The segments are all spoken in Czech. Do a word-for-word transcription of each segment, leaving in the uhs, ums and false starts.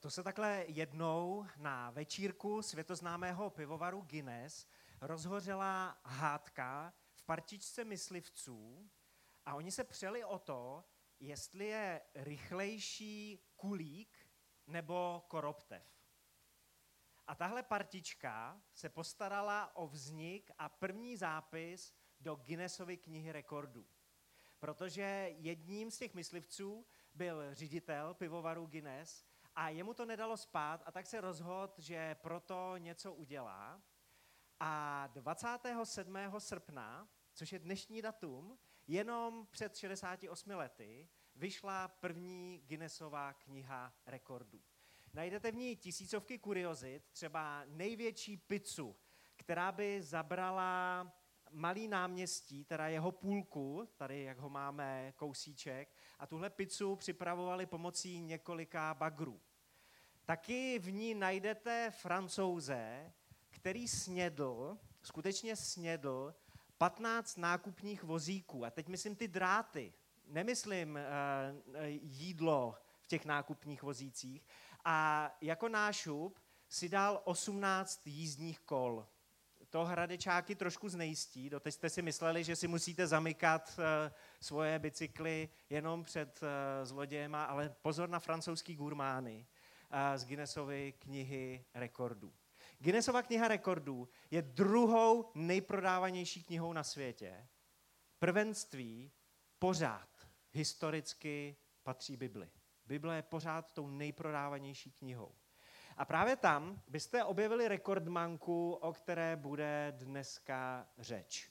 To se takhle jednou na večírku světoznámého pivovaru Guinness rozhořela hádka v partičce myslivců a oni se přeli o to, jestli je rychlejší kulík nebo koroptev. A tahle partička se postarala o vznik a první zápis do Guinnessovy knihy rekordů. Protože jedním z těch myslivců byl ředitel pivovaru Guinness a jemu to nedalo spát a tak se rozhodl, že proto něco udělá. A dvacátého sedmého srpna, což je dnešní datum, jenom před šedesáti osmi lety vyšla první Guinnessova kniha rekordů. Najdete v ní tisícovky kuriozit, třeba největší pizzu, která by zabrala malý náměstí, teda jeho půlku, tady jak ho máme kousíček, a tuhle pizzu připravovali pomocí několika bagrů. Taky v ní najdete Francouze, který snědl, skutečně snědl patnáct nákupních vozíků. A teď myslím ty dráty, nemyslím uh, jídlo v těch nákupních vozících. A jako nášup si dal osmnáct jízdních kol. To hradečáky trošku znejistí. Doteď jste si mysleli, že si musíte zamykat uh, svoje bicykly jenom před uh, zlodějema, ale pozor na francouzský gurmány uh, z Guinnessovy knihy rekordů. Guinnessova kniha rekordů je druhou nejprodávanější knihou na světě. Prvenství pořád historicky patří Bibli. Bible je pořád tou nejprodávanější knihou. A právě tam byste objevili rekordmanku, o které bude dneska řeč.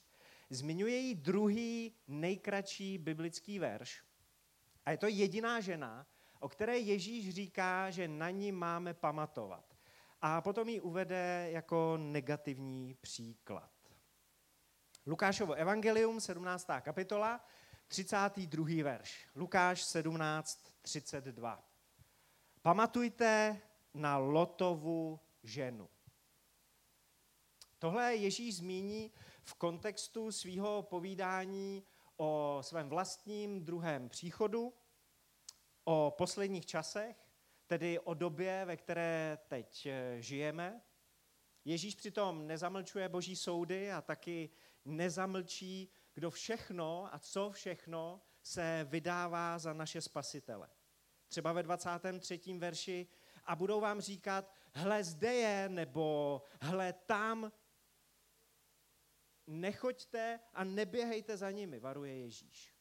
Zmiňuje jí druhý nejkratší biblický verš. A je to jediná žena, o které Ježíš říká, že na ní máme pamatovat. A potom ji uvede jako negativní příklad. Lukášovo evangelium, sedmnáctá kapitola, třicátý druhý verš. Lukáš sedmnáct třicet dva. Pamatujte na Lotovu ženu. Tohle Ježíš zmíní v kontextu svého povídání o svém vlastním druhém příchodu, o posledních časech, tedy o době, ve které teď žijeme. Ježíš přitom nezamlčuje boží soudy a taky nezamlčí, kdo všechno a co všechno se vydává za naše spasitele. Třeba ve dvacátém třetím verši a budou vám říkat, hle zde je, nebo hle tam, nechoďte a neběhejte za nimi, varuje Ježíš.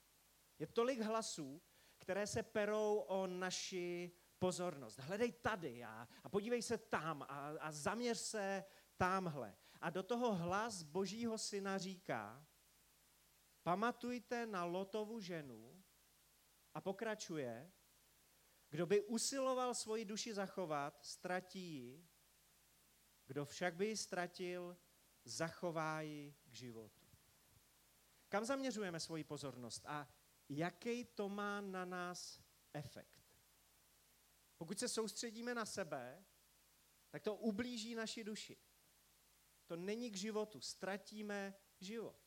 Je tolik hlasů, které se perou o naši pozornost. Hledej tady a, a podívej se tam a, a zaměř se tamhle. A do toho hlas Božího syna říká, pamatujte na Lotovu ženu a pokračuje, kdo by usiloval svoji duši zachovat, ztratí ji, kdo však by ji ztratil, zachová ji k životu. Kam zaměřujeme svoji pozornost a jaký to má na nás efekt? Pokud se soustředíme na sebe, tak to ublíží naši duši. To není k životu, ztratíme život.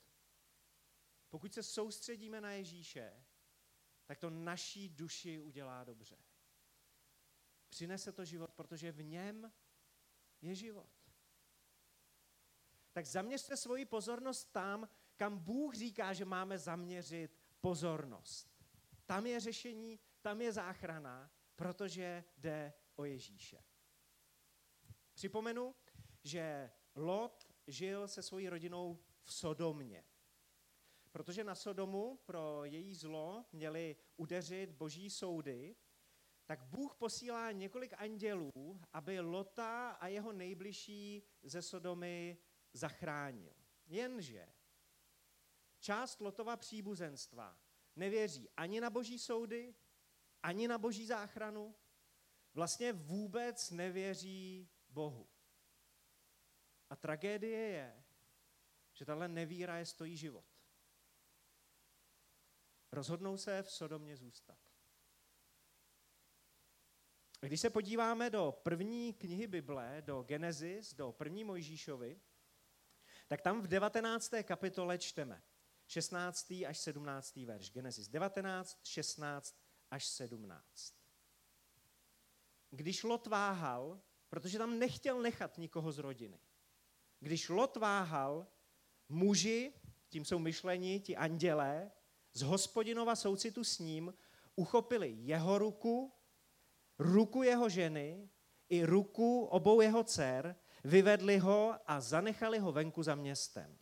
Pokud se soustředíme na Ježíše, tak to naší duši udělá dobře. Přinese to život, protože v něm je život. Tak zaměřte svoji pozornost tam, kam Bůh říká, že máme zaměřit pozornost. Tam je řešení, tam je záchrana, protože jde o Ježíše. Připomenu, že Lot žil se svojí rodinou v Sodomě, protože na Sodomu pro její zlo měli udeřit boží soudy, tak Bůh posílá několik andělů, aby Lota a jeho nejbližší ze Sodomy zachránil. Jenže část Lotova příbuzenstva nevěří ani na boží soudy, ani na boží záchranu, vlastně vůbec nevěří Bohu. A tragédie je, že tahle nevíra je stojí život. Rozhodnou se v Sodomě zůstat. Když se podíváme do první knihy Bible, do Genesis, do první Mojžíšovi, tak tam v devatenácté kapitole čteme šestnáctý až sedmnáctý verš. Genesis devatenáct, šestnáct až sedmnáct. když Lot váhal, protože tam nechtěl nechat nikoho z rodiny. Když Lot váhal, muži, tím jsou myšleni ti andělé, z Hospodinova soucitu s ním uchopili jeho ruku, ruku jeho ženy i ruku obou jeho dcer, vyvedli ho a zanechali ho venku za městem.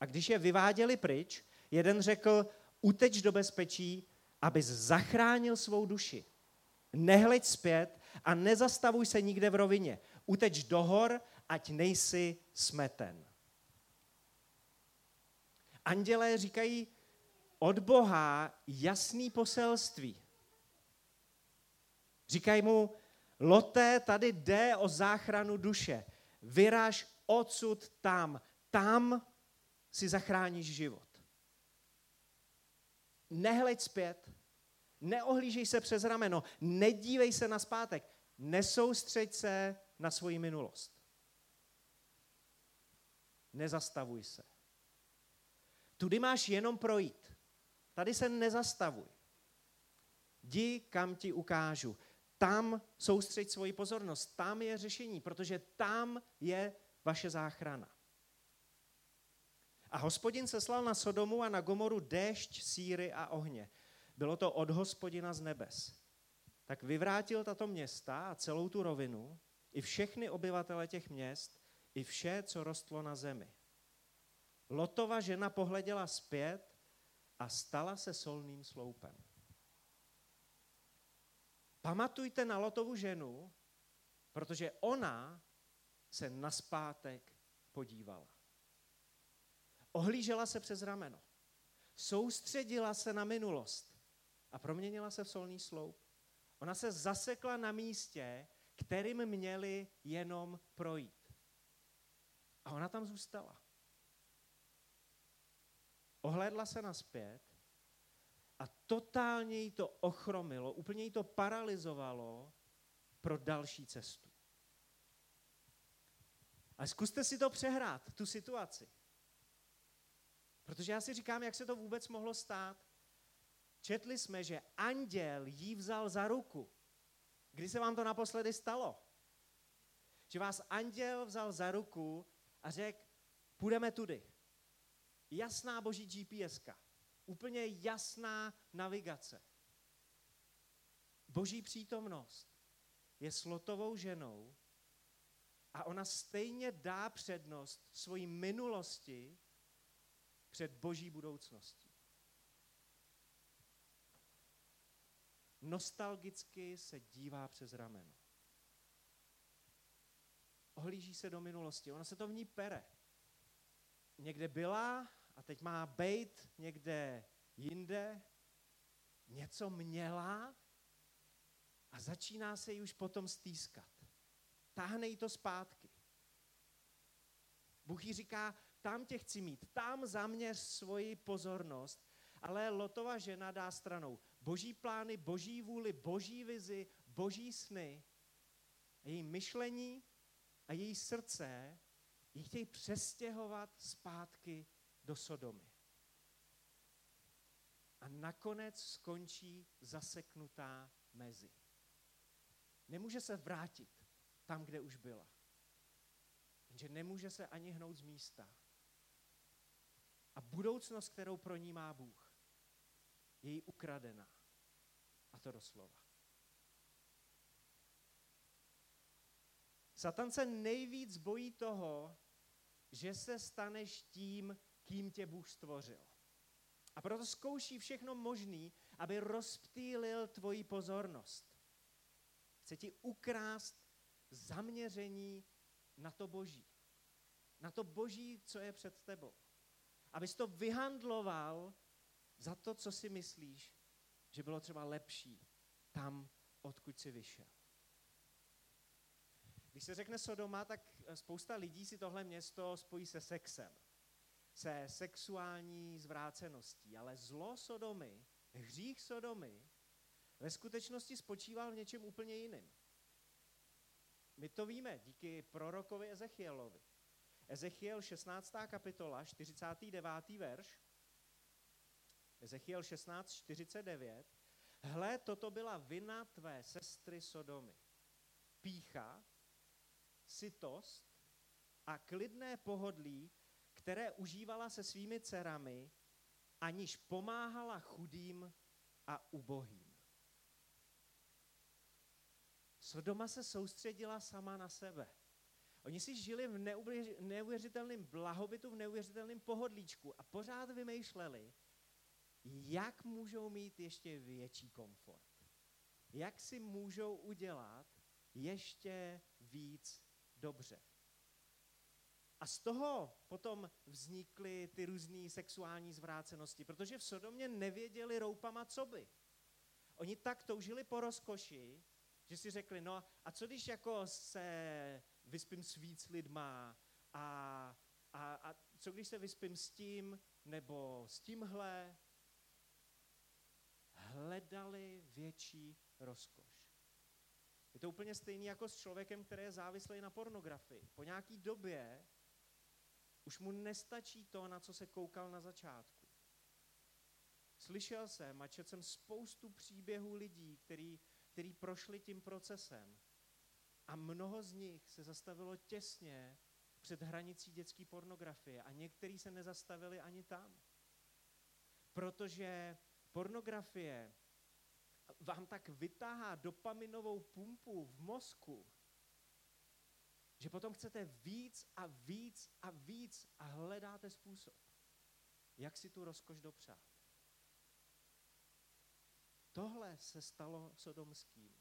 A když je vyváděli pryč, jeden řekl, uteč do bezpečí, abys zachránil svou duši. Nehleď zpět a nezastavuj se nikde v rovině. Uteč do hor, ať nejsi smeten. Andělé říkají od Boha jasný poselství. Říkají mu, Lote, tady jde o záchranu duše. Vyraž odsud tam. Tam si zachráníš život. Nehleď zpět. Neohlížej se přes rameno. Nedívej se na zpátek. Nesoustřeď se na svoji minulost. Nezastavuj se. Tudy máš jenom projít. Tady se nezastavuj. Jdi, kam ti ukážu. Tam soustřeď svoji pozornost, tam je řešení, protože tam je vaše záchrana. A Hospodin seslal na Sodomu a na Gomoru déšť, síry a ohně. Bylo to od Hospodina z nebes. Tak vyvrátil tato města a celou tu rovinu, i všechny obyvatele těch měst, i vše, co rostlo na zemi. Lotova žena pohleděla zpět a stala se solným sloupem. Pamatujte na Lotovu ženu, protože ona se nazpátek podívala. Ohlížela se přes rameno. Soustředila se na minulost a proměnila se v solný sloup. Ona se zasekla na místě, kterým měli jenom projít. A ona tam zůstala. Ohlédla se nazpět. A totálně jí to ochromilo, úplně jí to paralyzovalo pro další cestu. A zkuste si to přehrát, tu situaci. Protože já si říkám, jak se to vůbec mohlo stát. Četli jsme, že anděl jí vzal za ruku. Kdy se vám to naposledy stalo? Že vás anděl vzal za ruku a řekl, půjdeme tudy. Jasná boží GPSka. Úplně jasná navigace. Boží přítomnost je s Lotovou ženou a ona stejně dá přednost svojí minulosti před boží budoucností. Nostalgicky se dívá přes rameno. Ohlíží se do minulosti, ona se to v ní pere. Někde byla, a teď má bejt někde jinde, něco měla a začíná se jí už potom stýskat. Táhne jí to zpátky. Bůh jí říká, tam tě chci mít, tam zaměř svoji pozornost, ale Lotova žena dá stranou boží plány, boží vůli, boží vizi, boží sny. A její myšlení a její srdce jí chtějí přestěhovat zpátky do Sodomy. A nakonec skončí zaseknutá mezi. Nemůže se vrátit tam, kde už byla. Jenže nemůže se ani hnout z místa. A budoucnost, kterou pro ní má Bůh, je jí ukradená. A to doslova. Satan se nejvíc bojí toho, že se staneš tím, kým tě Bůh stvořil. A proto zkouší všechno možné, aby rozptýlil tvoji pozornost. Chce ti ukrást zaměření na to boží. Na to boží, co je před tebou. Abys to vyhandloval za to, co si myslíš, že bylo třeba lepší tam, odkud jsi vyšel. Když se řekne Sodoma, tak spousta lidí si tohle město spojí se sexem. Se sexuální zvráceností, ale zlo Sodomy, hřích Sodomy ve skutečnosti spočíval v něčem úplně jiným. My to víme díky prorokovi Ezechielovi. Ezechiel šestnáctá kapitola, čtyřicátý devátý verš. Ezechiel šestnáct čtyřicet devět. Hle, toto byla vina tvé sestry Sodomy. pýcha, sytost a klidné pohodlí, které užívala se svými dcerami, aniž pomáhala chudým a ubohým. Sodoma se soustředila sama na sebe. Oni si žili v neuvěřitelném blahobytu, v neuvěřitelném pohodlíčku a pořád vymýšleli, jak můžou mít ještě větší komfort. Jak si můžou udělat ještě víc dobře. A z toho potom vznikly ty různé sexuální zvrácenosti, protože v Sodomě nevěděli roupama co by. Oni tak toužili po rozkoši, že si řekli, no a co když jako se vyspím s víc lidma a, a, a co když se vyspím s tím nebo s tímhle. Hledali větší rozkoš. Je to úplně stejný jako s člověkem, který je závislý na pornografii. Po nějaký době už mu nestačí to, na co se koukal na začátku. Slyšel jsem a četl jsem spoustu příběhů lidí, který, který prošli tím procesem. A mnoho z nich se zastavilo těsně před hranicí dětské pornografie a některý se nezastavili ani tam. Protože pornografie vám tak vytáhá dopaminovou pumpu v mozku, že potom chcete víc a víc a víc a hledáte způsob, jak si tu rozkoš dopřát. Tohle se stalo sodomským.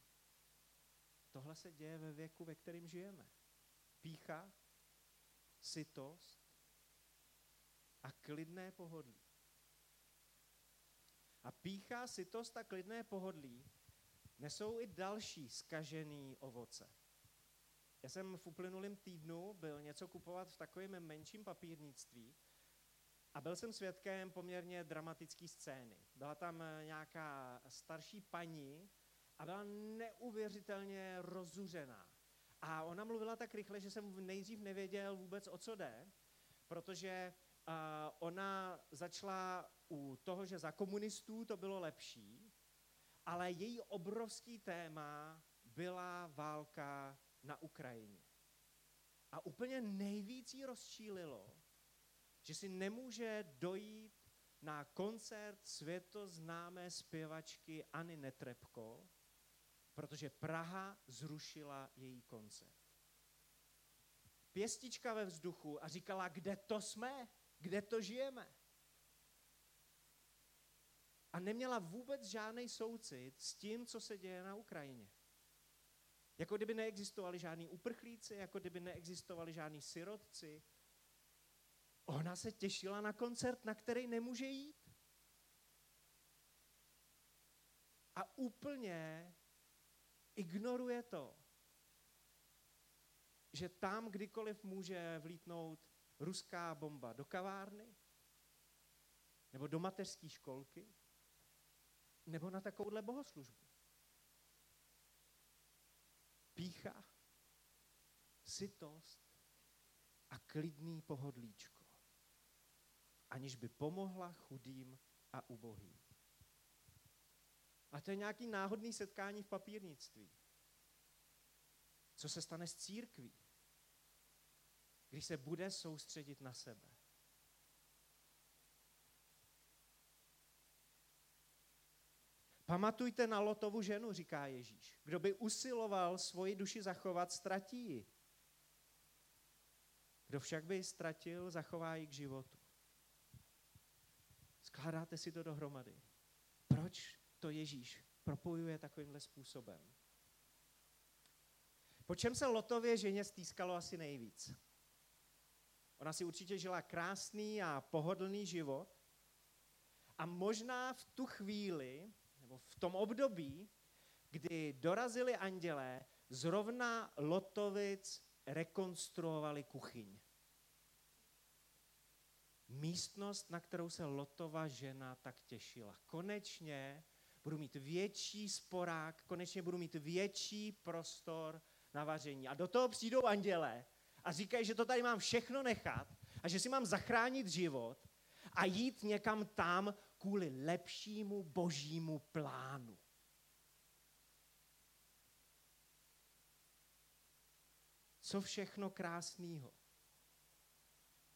Tohle se děje ve věku, ve kterém žijeme. Pýcha, sytost a klidné pohodlí. A pýcha, sytost a klidné pohodlí nesou i další zkažený ovoce. Já jsem v uplynulém týdnu byl něco kupovat v takovém menším papírnictví a byl jsem svědkem poměrně dramatické scény. Byla tam nějaká starší paní a byla neuvěřitelně rozuřená. A ona mluvila tak rychle, že jsem nejdřív nevěděl vůbec, o co jde, protože uh, ona začala u toho, že za komunistů to bylo lepší, ale její obrovský téma byla válka na Ukrajině. A úplně nejvíc jí rozčílilo, že si nemůže dojít na koncert světoznámé zpěvačky Anny Netrebko, protože Praha zrušila její koncert. Pěstička ve vzduchu a říkala, kde to jsme, kde to žijeme. A neměla vůbec žádný soucit s tím, co se děje na Ukrajině. Jako kdyby neexistovali žádní uprchlíci, jako kdyby neexistovali žádní sirotci. Ona se těšila na koncert, na který nemůže jít. A úplně ignoruje to, že tam kdykoliv může vlítnout ruská bomba do kavárny nebo do mateřské školky, nebo na takovouhle bohoslužbu. Pýcha, sytost a klidný pohodlíčko, aniž by pomohla chudým a ubohým. A to je nějaký náhodný setkání v papírnictví. Co se stane s církví, když se bude soustředit na sebe? Pamatujte na Lotovu ženu, říká Ježíš. Kdo by usiloval svoji duši zachovat, ztratí ji. Kdo však by ji ztratil, zachová ji k životu. Skládáte si to dohromady. Proč to Ježíš propojuje takovýmhle způsobem? Po čem se Lotově ženě stýskalo asi nejvíc? Ona si určitě žila krásný a pohodlný život a možná v tu chvíli, nebo v tom období, kdy dorazili andělé, zrovna Lotovic rekonstruovali kuchyň. Místnost, na kterou se Lotova žena tak těšila. Konečně budu mít větší sporák, konečně budu mít větší prostor na vaření. A do toho přijdou andělé a říkají, že to tady mám všechno nechat a že si mám zachránit život a jít někam tam, kvůli lepšímu božímu plánu. co všechno krásného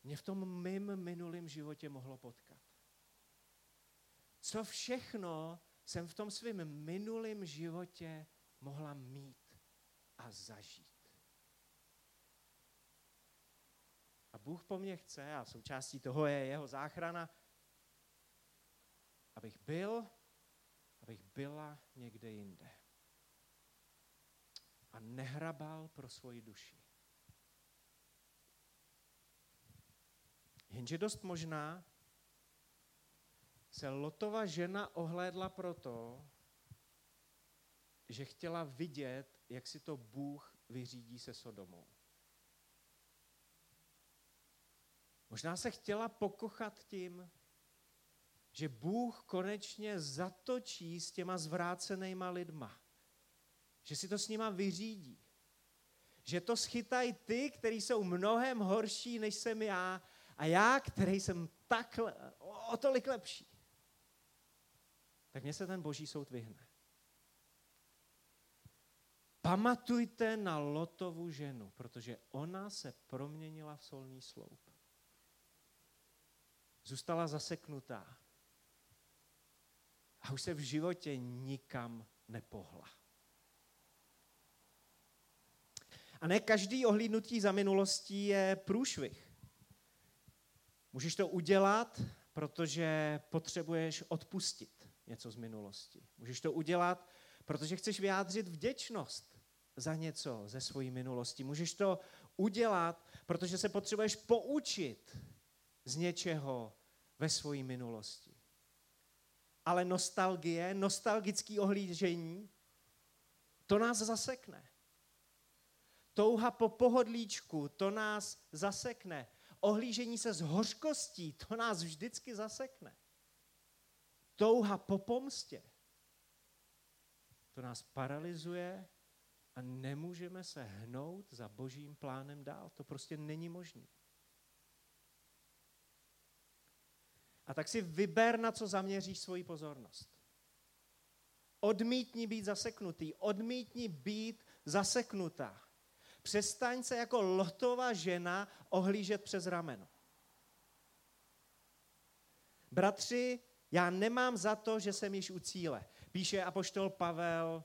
mě v tom mým minulém životě mohlo potkat. Co všechno jsem v tom svém minulém životě mohla mít a zažít. A Bůh po mně chce, a součástí toho je jeho záchrana, abych byl, abych byla někde jinde. A nehrabal pro svoji duši. Jenže dost možná se Lotova žena ohlédla proto, že chtěla vidět, jak si to Bůh vyřídí se Sodomou. Možná se chtěla pokochat tím, že Bůh konečně zatočí s těma zvrácenýma lidma. Že si to s nima vyřídí. Že to schytají ty, kteří jsou mnohem horší, než jsem já, a já, který jsem tak le- o tolik lepší. Tak mě se ten boží soud vyhne. Pamatujte na Lotovu ženu, protože ona se proměnila v solný sloup. Zůstala zaseknutá. A už se v životě nikam nepohla. A ne každý ohlídnutí za minulostí je průšvih. Můžeš to udělat, protože potřebuješ odpustit něco z minulosti. Můžeš to udělat, protože chceš vyjádřit vděčnost za něco ze svojí minulosti. Můžeš to udělat, protože se potřebuješ poučit z něčeho ve svojí minulosti. Ale nostalgie, nostalgické ohlížení, to nás zasekne. Touha po pohodlíčku, to nás zasekne. Ohlížení se s hořkostí, to nás vždycky zasekne. Touha po pomstě, to nás paralyzuje a nemůžeme se hnout za božím plánem dál. To prostě není možné. A tak si vyber, na co zaměříš svoji pozornost. Odmítni být zaseknutý, odmítni být zaseknutá. Přestaň se jako Lotova žena ohlížet přes rameno. Bratři, já nemám za to, že jsem již u cíle, píše apoštol Pavel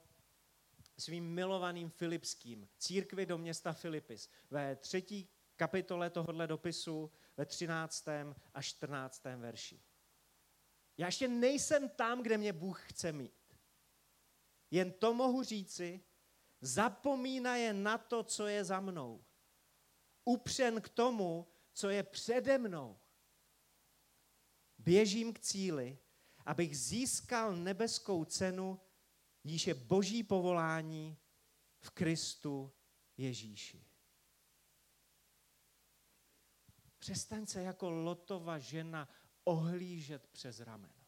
svým milovaným Filipským, církvi do města Filipis, ve třetí kapitole tohohle dopisu, ve třináctém a čtrnáctém verši. Já ještě nejsem tam, kde mě Bůh chce mít. Jen to mohu říci, zapomínaje na to, co je za mnou. Upřen k tomu, co je přede mnou. Běžím k cíli, abych získal nebeskou cenu, jíž je boží povolání v Kristu Ježíši. Přestaň se jako Lotova žena ohlížet přes rameno.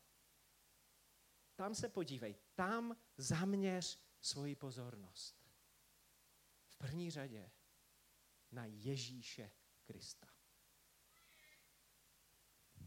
Tam se podívej, tam zaměř svoji pozornost. V první řadě na Ježíše Krista.